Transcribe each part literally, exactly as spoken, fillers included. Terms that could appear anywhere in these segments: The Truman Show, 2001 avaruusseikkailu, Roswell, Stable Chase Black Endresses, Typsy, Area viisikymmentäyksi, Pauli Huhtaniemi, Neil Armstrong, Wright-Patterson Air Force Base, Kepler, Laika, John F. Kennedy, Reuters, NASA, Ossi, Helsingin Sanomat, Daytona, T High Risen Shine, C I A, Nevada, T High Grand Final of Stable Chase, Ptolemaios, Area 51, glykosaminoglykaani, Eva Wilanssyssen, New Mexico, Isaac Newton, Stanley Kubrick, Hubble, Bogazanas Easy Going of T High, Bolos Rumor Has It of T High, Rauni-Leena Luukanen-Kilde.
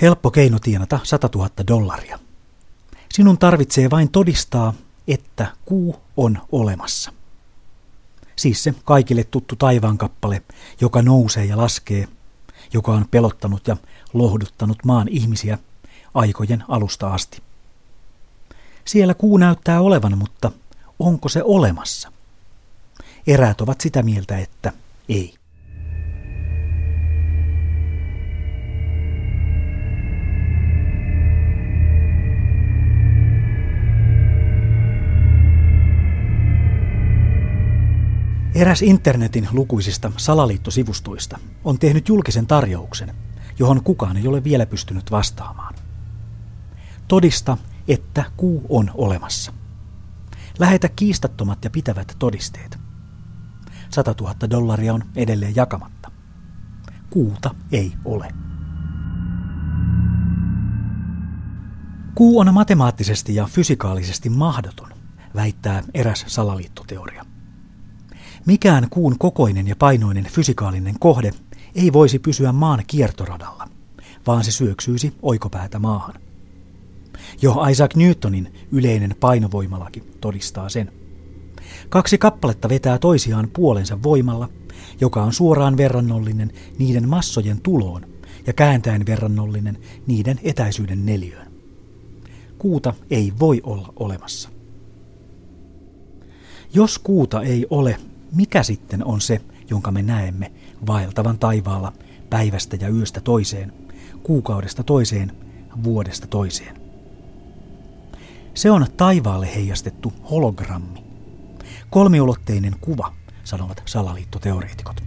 Helppo keino tienata sata tuhatta dollaria. Sinun tarvitsee vain todistaa, että kuu on olemassa. Siis se kaikille tuttu taivaankappale, joka nousee ja laskee, joka on pelottanut ja lohduttanut maan ihmisiä aikojen alusta asti. Siellä kuu näyttää olevan, mutta onko se olemassa? Eräät ovat sitä mieltä, että ei. Eräs internetin lukuisista salaliittosivustoista on tehnyt julkisen tarjouksen, johon kukaan ei ole vielä pystynyt vastaamaan. Todista, että kuu on olemassa. Lähetä kiistattomat ja pitävät todisteet. sata tuhatta dollaria on edelleen jakamatta. Kuuta ei ole. Kuu on matemaattisesti ja fysikaalisesti mahdoton, väittää eräs salaliittoteoria. Mikään kuun kokoinen ja painoinen fysikaalinen kohde ei voisi pysyä maan kiertoradalla, vaan se syöksyisi oikopäätä maahan. Jo Isaac Newtonin yleinen painovoimalaki todistaa sen. Kaksi kappaletta vetää toisiaan puolensa voimalla, joka on suoraan verrannollinen niiden massojen tuloon ja kääntäen verrannollinen niiden etäisyyden neliöön. Kuuta ei voi olla olemassa. Jos kuuta ei ole, mikä sitten on se, jonka me näemme vaeltavan taivaalla päivästä ja yöstä toiseen, kuukaudesta toiseen, vuodesta toiseen? Se on taivaalle heijastettu hologrammi. Kolmiulotteinen kuva, sanovat salaliittoteoreetikot.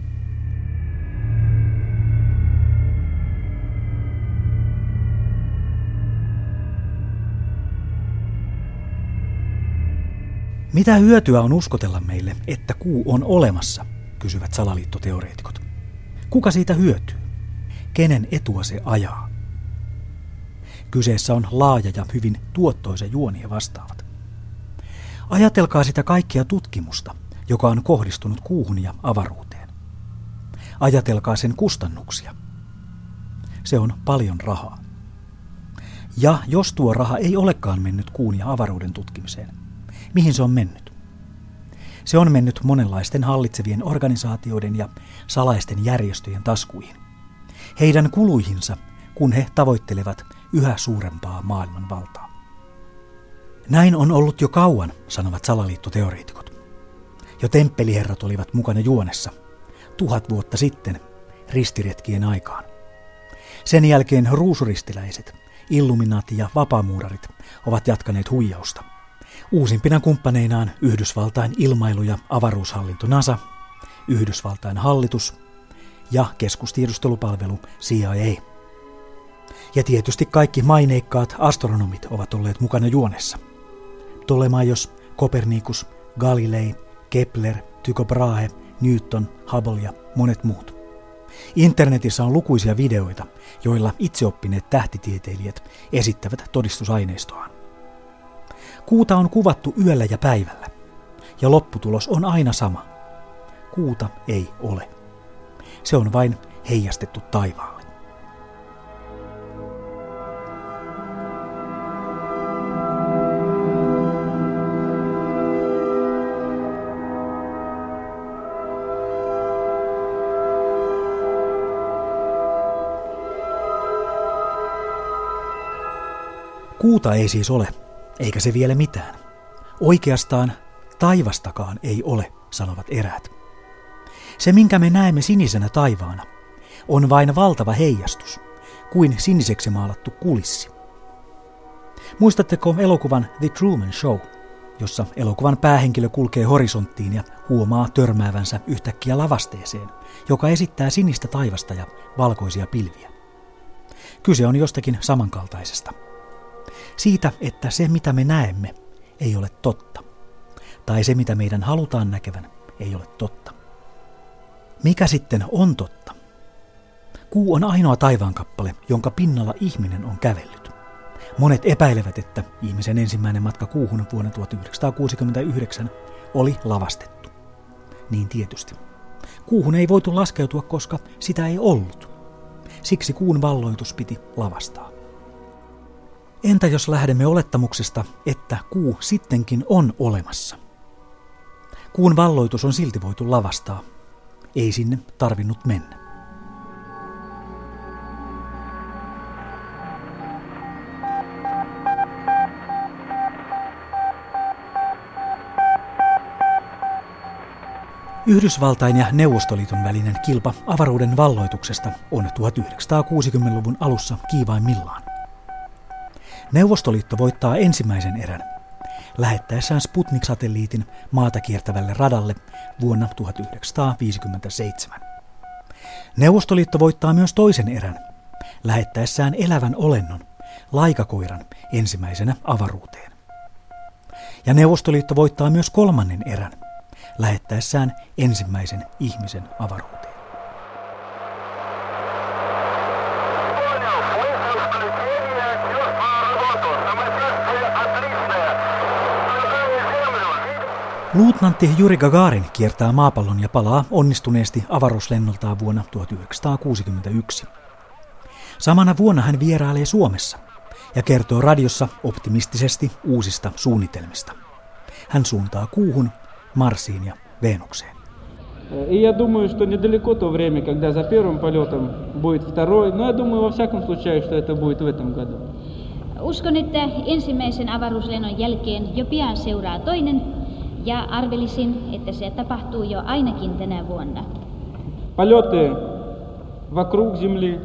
Mitä hyötyä on uskotella meille, että kuu on olemassa, kysyvät salaliittoteoreetikot. Kuka siitä hyötyy? Kenen etua se ajaa? Kyseessä on laaja ja hyvin tuottoisa juonia vastaavat. Ajatelkaa sitä kaikkea tutkimusta, joka on kohdistunut kuuhun ja avaruuteen. Ajatelkaa sen kustannuksia. Se on paljon rahaa. Ja jos tuo raha ei olekaan mennyt kuun ja avaruuden tutkimiseen, mihin se on mennyt? Se on mennyt monenlaisten hallitsevien organisaatioiden ja salaisten järjestöjen taskuihin. Heidän kuluihinsa, kun he tavoittelevat yhä suurempaa maailmanvaltaa. Näin on ollut jo kauan, sanovat salaliittoteoreetikot. Jo temppeliherrat olivat mukana juonessa, tuhat vuotta sitten, ristiretkien aikaan. Sen jälkeen ruusuristiläiset, illuminaatti ja vapaamuurarit ovat jatkaneet huijausta. Uusimpina kumppaneinaan Yhdysvaltain ilmailu- ja avaruushallinto NASA, Yhdysvaltain hallitus ja keskustiedustelupalvelu C I A. Ja tietysti kaikki maineikkaat astronomit ovat olleet mukana juonessa. Ptolemaios, Kopernikus, Galilei, Kepler, Tycho Brahe, Newton, Hubble ja monet muut. Internetissä on lukuisia videoita, joilla itseoppineet tähtitieteilijät esittävät todistusaineistoaan. Kuuta on kuvattu yöllä ja päivällä, ja lopputulos on aina sama. Kuuta ei ole. Se on vain heijastettu taivaalle. Kuuta ei siis ole. Eikä se vielä mitään. Oikeastaan taivastakaan ei ole, sanovat eräät. Se, minkä me näemme sinisenä taivaana, on vain valtava heijastus, kuin siniseksi maalattu kulissi. Muistatteko elokuvan The Truman Show, jossa elokuvan päähenkilö kulkee horisonttiin ja huomaa törmäävänsä yhtäkkiä lavasteeseen, joka esittää sinistä taivasta ja valkoisia pilviä? Kyse on jostakin samankaltaisesta. Siitä, että se mitä me näemme ei ole totta, tai se mitä meidän halutaan näkevän ei ole totta. Mikä sitten on totta? Kuu on ainoa taivaankappale, jonka pinnalla ihminen on kävellyt. Monet epäilevät, että ihmisen ensimmäinen matka kuuhun vuonna tuhatyhdeksänsataakuusikymmentäyhdeksän oli lavastettu. Niin tietysti. Kuuhun ei voitu laskeutua, koska sitä ei ollut. siksi kuun valloitus piti lavastaa. Entä jos lähdemme olettamuksesta, että kuu sittenkin on olemassa? Kuun valloitus on silti voitu lavastaa. Ei sinne tarvinnut mennä. Yhdysvaltain ja Neuvostoliiton välinen kilpa avaruuden valloituksesta on tuhatyhdeksänsataakuudenkymmenen luvun alussa kiivaimmillaan. Neuvostoliitto voittaa ensimmäisen erän lähettäessään Sputnik-satelliitin maata kiertävälle radalle vuonna tuhatyhdeksänsataaviisikymmentäseitsemän. Neuvostoliitto voittaa myös toisen erän lähettäessään elävän olennon, laikakoiran, ensimmäisenä avaruuteen. Ja Neuvostoliitto voittaa myös kolmannen erän lähettäessään ensimmäisen ihmisen avaruuteen. Luutnantti Juri Gagarin kiertää maapallon ja palaa onnistuneesti avaruuslennoltaan vuonna tuhatyhdeksänsataakuusikymmentäyksi. Samana vuonna hän vierailee Suomessa ja kertoo radiossa optimistisesti uusista suunnitelmista. Hän suuntaa kuuhun, Marsiin ja Venukseen. И я думаю, что недалеко то время, когда за первым полетом будет второй, но я думаю, во всяком случае, что это будет в этом году. Uskon, että ensimmäisen avaruuslennon jälkeen jo pian seuraa toinen, ja arvelisin, että se tapahtuu jo ainakin tänä vuonna. Полеты вокруг Земли,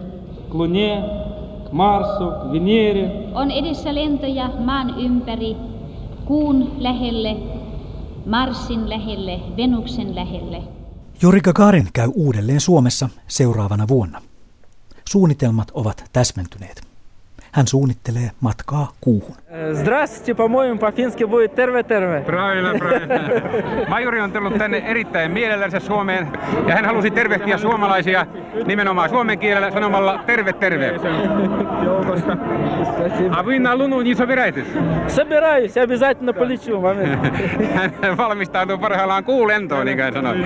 к Луне, к Марсу, к Венере. On edessä lentoja maan ympäri, kuun lähelle, Marsin lähelle, Venuksen lähelle. Juri Gagarin käy uudelleen Suomessa seuraavana vuonna. Suunnitelmat ovat täsmentyneet. Hän suunnittelee matkaa kuuhun. Здравствуйте, по-моему, по-фински будет терве-терве. Правильно, правильно. Majuri on tullut tänne erittäin mielellänsä Suomeen ja hän halusi tervehtiä suomalaisia nimenomaan suomen kielellä sanomalla terve-terve. Joukosta. А вы на Луну не собираетесь? Собираюсь, обязательно полечу. Hän valmistautuu parhaillaan kuulentoon, niin kuin sanoin.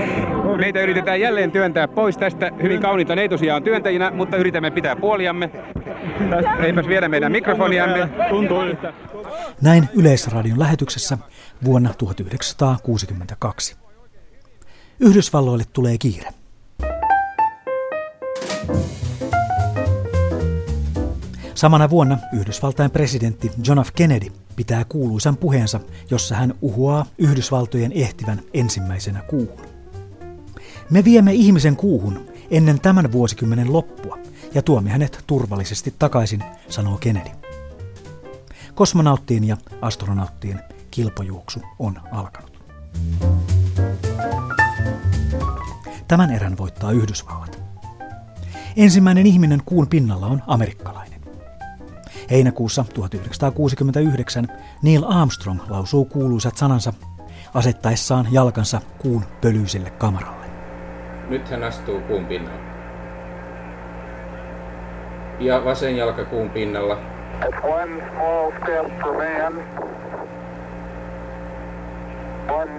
Meitä yritetään jälleen työntää pois tästä. Hyvin kauniita neitosiaan on työntäjinä, mutta yritämme pitää puoliamme. Eipäs viedä meidän mikrofoniamme. Näin Yleisradion lähetyksessä vuonna tuhatyhdeksänsataakuusikymmentäkaksi. Yhdysvalloille tulee kiire. Samana vuonna Yhdysvaltain presidentti John F. Kennedy pitää kuuluisan puheensa, jossa hän uhoaa Yhdysvaltojen ehtivän ensimmäisenä kuuhun. Me viemme ihmisen kuuhun ennen tämän vuosikymmenen loppua ja tuomme hänet turvallisesti takaisin, sanoo Kennedy. Kosmonauttien ja astronauttien kilpajuoksu on alkanut. Tämän erän voittaa Yhdysvallat. Ensimmäinen ihminen kuun pinnalla on amerikkalainen. Heinäkuussa tuhatyhdeksänsataakuusikymmentäyhdeksän Neil Armstrong lausuu kuuluisat sanansa asettaessaan jalkansa kuun pölyiselle kamaralle. Nyt hän astuu kuun pinnalle. Ja vasen jalka kuun pinnalla. It's one small step for man, one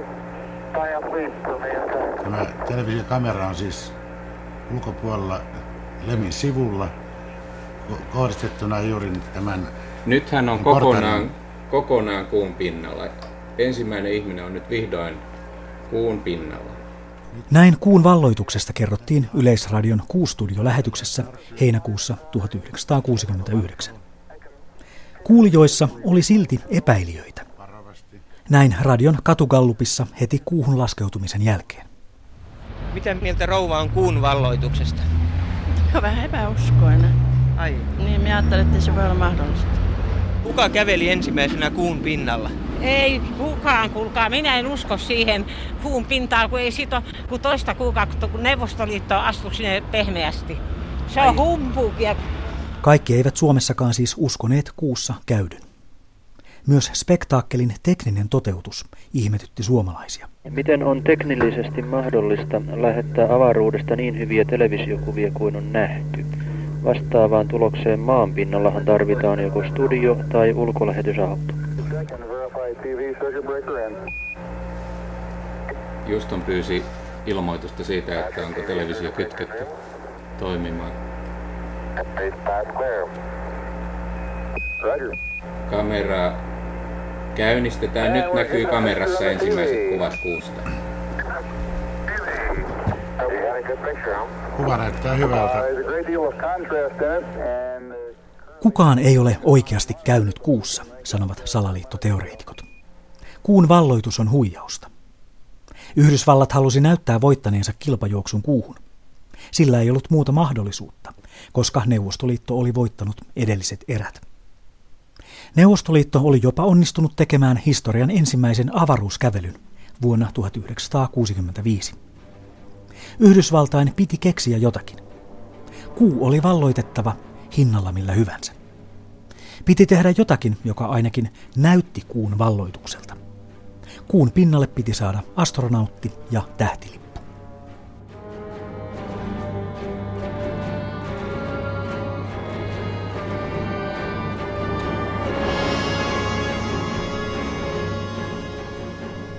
giant leap for mankind. Tämä televisiokamera on siis ulkopuolella lemin sivulla kohdistettuna juuri tämän. Nyt hän on kokonaan, kokonaan kuun pinnalla. Ensimmäinen ihminen on nyt vihdoin kuun pinnalla. Näin kuun valloituksesta kerrottiin Yleisradion Kuustudiolähetyksessä heinäkuussa tuhatyhdeksänsataakuusikymmentäyhdeksän. Kuulijoissa oli silti epäilijöitä. Näin radion katugallupissa heti kuuhun laskeutumisen jälkeen. Mitä mieltä rouva on kuun valloituksesta? Vähän epäuskoinen. Ai. Niin, minä ajattelin, että se voi olla mahdollista. Kuka käveli ensimmäisenä kuun pinnalla? Ei kukaan, kuulkaa. Minä en usko siihen kuun pintaan, kun ei sit ole kun toista kuukautta, kun Neuvostoliitto astui sinne pehmeästi. Se on Ai. humpuukia. Kaikki eivät Suomessakaan siis uskoneet kuussa käydyn. Myös spektaakkelin tekninen toteutus ihmetytti suomalaisia. Miten on teknillisesti mahdollista lähettää avaruudesta niin hyviä televisiokuvia kuin on nähty? Vastaavaan tulokseen maanpinnallahan tarvitaan joko studio tai ulkolähetysauto. Juston pyysi ilmoitusta siitä, että onko televisio kytketty toimimaan. Kamera käynnistetään. Nyt näkyy kamerassa ensimmäiset kuvat kuusta. Kuva näyttää hyvältä. Kukaan ei ole oikeasti käynyt kuussa, sanovat salaliittoteoreetikot. Kuun valloitus on huijausta. Yhdysvallat halusi näyttää voittaneensa kilpajuoksun kuuhun. Sillä ei ollut muuta mahdollisuutta, koska Neuvostoliitto oli voittanut edelliset erät. Neuvostoliitto oli jopa onnistunut tekemään historian ensimmäisen avaruuskävelyn vuonna tuhatyhdeksänsataakuusikymmentäviisi. Yhdysvaltain piti keksiä jotakin. Kuu oli valloitettava hinnalla millä hyvänsä. Piti tehdä jotakin, joka ainakin näytti kuun valloitukselta. Kuun pinnalle piti saada astronautti ja tähtilippu.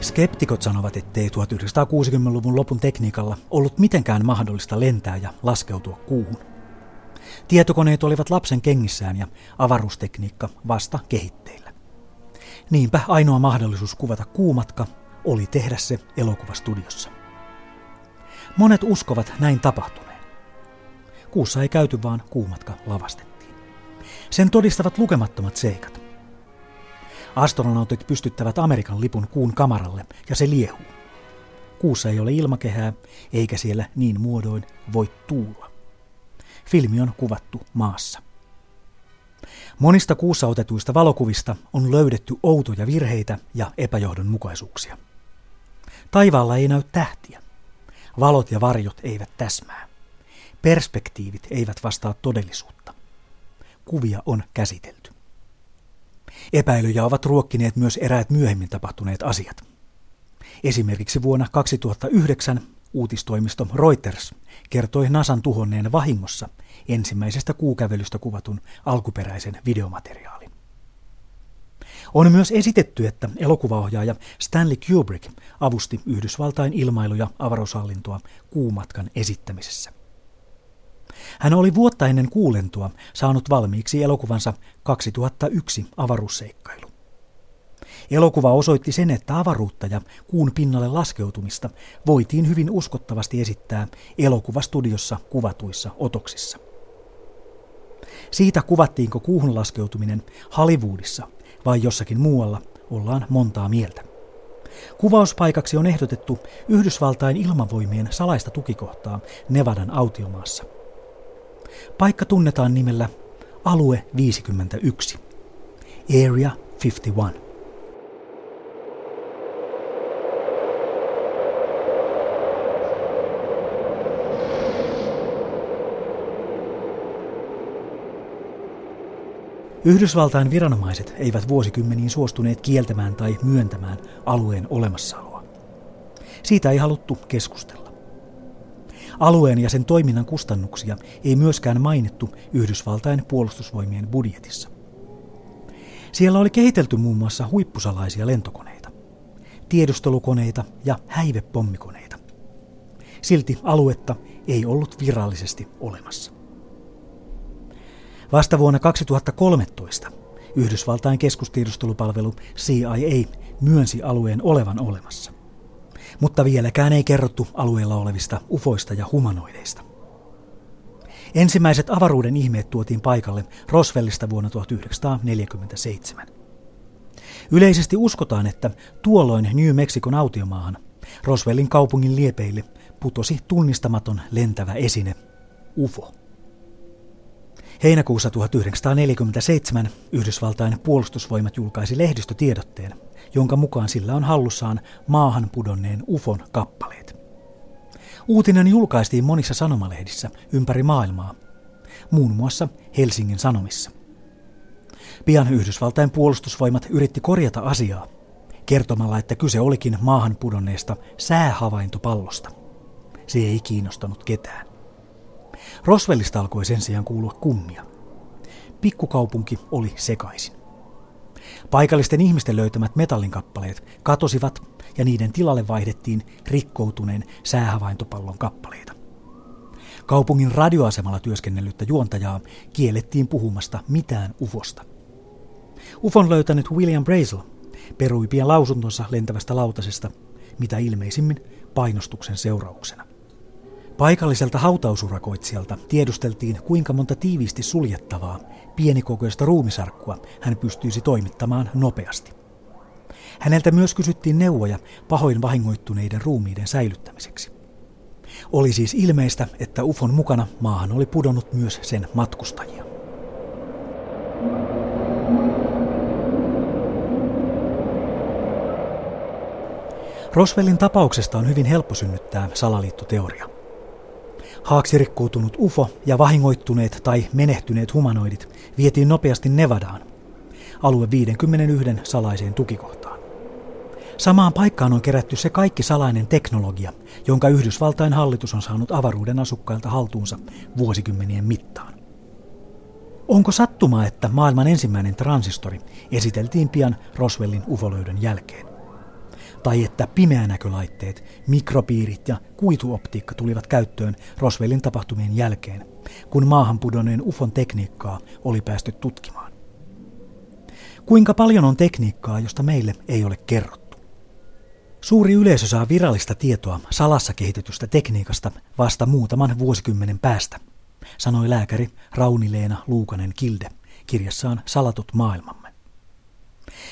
Skeptikot sanovat, ettei tuhatyhdeksänsataakuudenkymmenen luvun lopun tekniikalla ollut mitenkään mahdollista lentää ja laskeutua kuuhun. Tietokoneet olivat lapsen kengissään ja avaruustekniikka vasta kehitteillä. Niinpä ainoa mahdollisuus kuvata kuumatka oli tehdä se elokuvastudiossa. Monet uskovat näin tapahtuneen. Kuussa ei käyty, vaan kuumatka lavastettiin. Sen todistavat lukemattomat seikat. Astronautit pystyttävät Amerikan lipun kuun kamaralle ja se liehuu. Kuussa ei ole ilmakehää, eikä siellä niin muodoin voi tuulla. Filmi on kuvattu maassa. Monista kuussa otetuista valokuvista on löydetty outoja virheitä ja epäjohdonmukaisuuksia. Taivaalla ei näy tähtiä. Valot ja varjot eivät täsmää. Perspektiivit eivät vastaa todellisuutta. Kuvia on käsitelty. Epäilyjä ovat ruokkineet myös eräät myöhemmin tapahtuneet asiat. Esimerkiksi vuonna kaksituhattayhdeksän uutistoimisto Reuters kertoi Nasan tuhonneen vahingossa ensimmäisestä kuukävelystä kuvatun alkuperäisen videomateriaalin. On myös esitetty, että elokuvaohjaaja Stanley Kubrick avusti Yhdysvaltain ilmailu- ja avaruushallintoa kuumatkan esittämisessä. Hän oli vuotta ennen kuulentoa saanut valmiiksi elokuvansa kaksituhattayksi avaruusseikkailu. Elokuva osoitti sen, että avaruutta ja kuun pinnalle laskeutumista voitiin hyvin uskottavasti esittää elokuvastudiossa kuvatuissa otoksissa. Siitä, kuvattiinko kuuhun laskeutuminen Hollywoodissa vai jossakin muualla, ollaan montaa mieltä. Kuvauspaikaksi on ehdotettu Yhdysvaltain ilmavoimien salaista tukikohtaa Nevadan autiomaassa. Paikka tunnetaan nimellä Alue viisikymmentäyksi, Area viisikymmentäyksi. Yhdysvaltain viranomaiset eivät vuosikymmeniin suostuneet kieltämään tai myöntämään alueen olemassaoloa. Siitä ei haluttu keskustella. Alueen ja sen toiminnan kustannuksia ei myöskään mainittu Yhdysvaltain puolustusvoimien budjetissa. Siellä oli kehitelty muun muassa huippusalaisia lentokoneita, tiedustelukoneita ja häivepommikoneita. Silti aluetta ei ollut virallisesti olemassa. Vasta vuonna kaksituhattakolmetoista Yhdysvaltain keskustiedustelupalvelu C I A myönsi alueen olevan olemassa. Mutta vieläkään ei kerrottu alueella olevista ufoista ja humanoideista. Ensimmäiset avaruuden ihmeet tuotiin paikalle Roswellista vuonna tuhatyhdeksänsataaneljäkymmentäseitsemän. Yleisesti uskotaan, että tuolloin New Mexicon autiomaahan Roswellin kaupungin liepeille putosi tunnistamaton lentävä esine, U F O. Heinäkuussa tuhatyhdeksänsataaneljäkymmentäseitsemän Yhdysvaltain puolustusvoimat julkaisi lehdistötiedotteen, jonka mukaan sillä on hallussaan maahan pudonneen U F O:n kappaleet. Uutinen julkaistiin monissa sanomalehdissä ympäri maailmaa, muun muassa Helsingin Sanomissa. Pian Yhdysvaltain puolustusvoimat yritti korjata asiaa, kertomalla, että kyse olikin maahan pudonneesta säähavaintopallosta. Se ei kiinnostanut ketään. Roswellista alkoi sen sijaan kuulua kummia. Pikkukaupunki oli sekaisin. Paikallisten ihmisten löytämät metallinkappaleet katosivat ja niiden tilalle vaihdettiin rikkoutuneen säähavaintopallon kappaleita. Kaupungin radioasemalla työskennellyttä juontajaa kiellettiin puhumasta mitään ufosta. Ufon löytänyt William Brazel perui pian lausuntonsa lentävästä lautasesta, mitä ilmeisimmin painostuksen seurauksena. Paikalliselta hautausurakoitsijalta tiedusteltiin, kuinka monta tiiviisti suljettavaa, pienikokoista ruumisarkkua hän pystyisi toimittamaan nopeasti. Häneltä myös kysyttiin neuvoja pahoin vahingoittuneiden ruumiiden säilyttämiseksi. Oli siis ilmeistä, että ufon mukana maahan oli pudonnut myös sen matkustajia. Roswellin tapauksesta on hyvin helppo synnyttää salaliittoteoria. Haaksirikkoutunut ufo ja vahingoittuneet tai menehtyneet humanoidit vietiin nopeasti Nevadaan, alue viisikymmentäyksi salaiseen tukikohtaan. Samaan paikkaan on kerätty se kaikki salainen teknologia, jonka Yhdysvaltain hallitus on saanut avaruuden asukkailta haltuunsa vuosikymmenien mittaan. Onko sattumaa, että maailman ensimmäinen transistori esiteltiin pian Roswellin ufolöydön jälkeen? Tai että pimeänäkölaitteet, mikropiirit ja kuituoptiikka tulivat käyttöön Roswellin tapahtumien jälkeen, kun maahan pudonneen ufon tekniikkaa oli päästy tutkimaan? Kuinka paljon on tekniikkaa, josta meille ei ole kerrottu? Suuri yleisö saa virallista tietoa salassa kehitetystä tekniikasta vasta muutaman vuosikymmenen päästä, sanoi lääkäri Rauni-Leena Luukanen-Kilde kirjassaan Salatut maailmamme.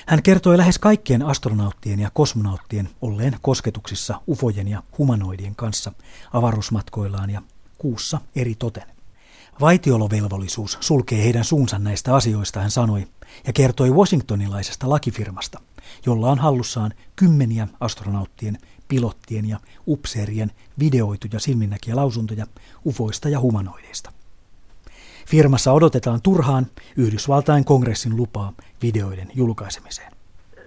Hän kertoi lähes kaikkien astronauttien ja kosmonauttien olleen kosketuksissa ufojen ja humanoidien kanssa avaruusmatkoillaan ja kuussa eri toten. Vaitiolovelvollisuus sulkee heidän suunsa näistä asioista, hän sanoi, ja kertoi washingtonilaisesta lakifirmasta, jolla on hallussaan kymmeniä astronauttien, pilottien ja upseerien videoituja silminnäkiä lausuntoja ufoista ja humanoideista. Firmassa odotetaan turhaan Yhdysvaltain kongressin lupaa videoiden julkaisemiseen.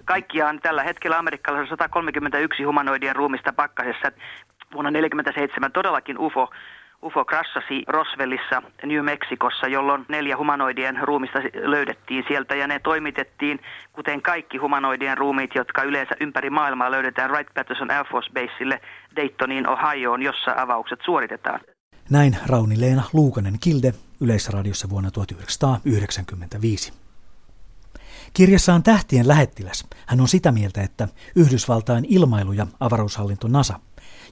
Kaikkiaan tällä hetkellä amerikkalaisella sata kolmekymmentäyksi humanoidien ruumista pakkasessa. Vuonna tuhatyhdeksänsataaneljäkymmentäseitsemän todellakin UFO, UFO krassasi Roswellissa, New Mexicossa, jolloin neljä humanoidien ruumista löydettiin sieltä ja ne toimitettiin, kuten kaikki humanoidien ruumiit, jotka yleensä ympäri maailmaa löydetään Wright-Patterson Air Force Baseille Daytoniin, Ohioon, jossa avaukset suoritetaan. Näin Rauni-Leena Luukanen-Kilde Yleisradiossa vuonna tuhatyhdeksänsataayhdeksänkymmentäviisi. Kirjassaan Tähtien lähettiläs hän on sitä mieltä, että Yhdysvaltain ilmailu- ja avaruushallinto NASA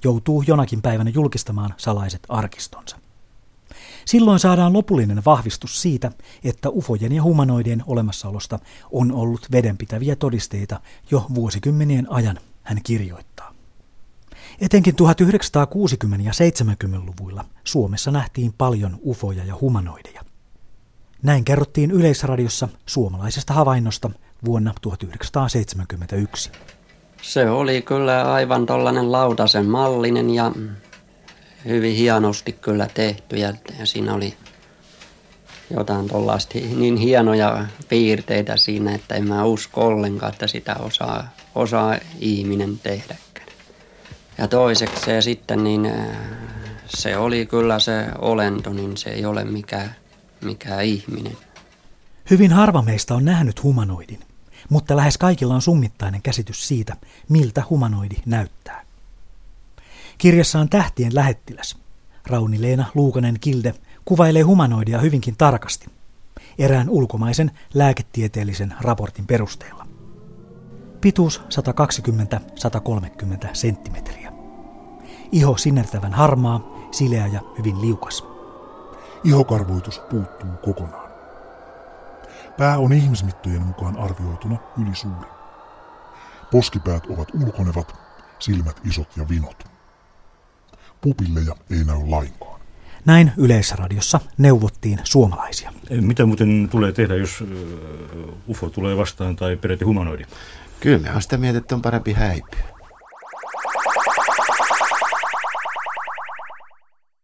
joutuu jonakin päivänä julkistamaan salaiset arkistonsa. Silloin saadaan lopullinen vahvistus siitä, että ufojen ja humanoidien olemassaolosta on ollut vedenpitäviä todisteita jo vuosikymmenien ajan, hän kirjoittaa. Etenkin tuhatyhdeksänsataakuusikymmentä- ja seitsemänkymmentäluvuilla Suomessa nähtiin paljon ufoja ja humanoideja. Näin kerrottiin Yleisradiossa suomalaisesta havainnosta vuonna tuhatyhdeksänsataaseitsemänkymmentäyksi. Se oli kyllä aivan tollainen lautasen mallinen ja hyvin hienosti kyllä tehty. Ja siinä oli jotain tollaista niin hienoja piirteitä siinä, että en mä usko ollenkaan, että sitä osaa, osaa ihminen tehdä. Ja toiseksi se sitten, niin se oli kyllä se olento, niin se ei ole mikään, mikään ihminen. Hyvin harva meistä on nähnyt humanoidin, mutta lähes kaikilla on summittainen käsitys siitä, miltä humanoidi näyttää. Kirjassaan Tähtien lähettiläs Rauni-Leena Luukanen-Kilde kuvailee humanoidia hyvinkin tarkasti, erään ulkomaisen lääketieteellisen raportin perusteella. Pituus sata kaksikymmentä - sata kolmekymmentä senttimetriä. Iho sinertävän harmaa, sileä ja hyvin liukas. Ihokarvoitus puuttuu kokonaan. Pää on ihmismittojen mukaan arvioituna ylisuuri. Poskipäät ovat ulkonevat, silmät isot ja vinot. Pupilleja ei näy lainkaan. Näin Yleisradiossa neuvottiin suomalaisia. Mitä muuten tulee tehdä, jos ufo tulee vastaan tai peräti humanoidi? Kyllä, on sitä mieltä, että on parempi häipyä.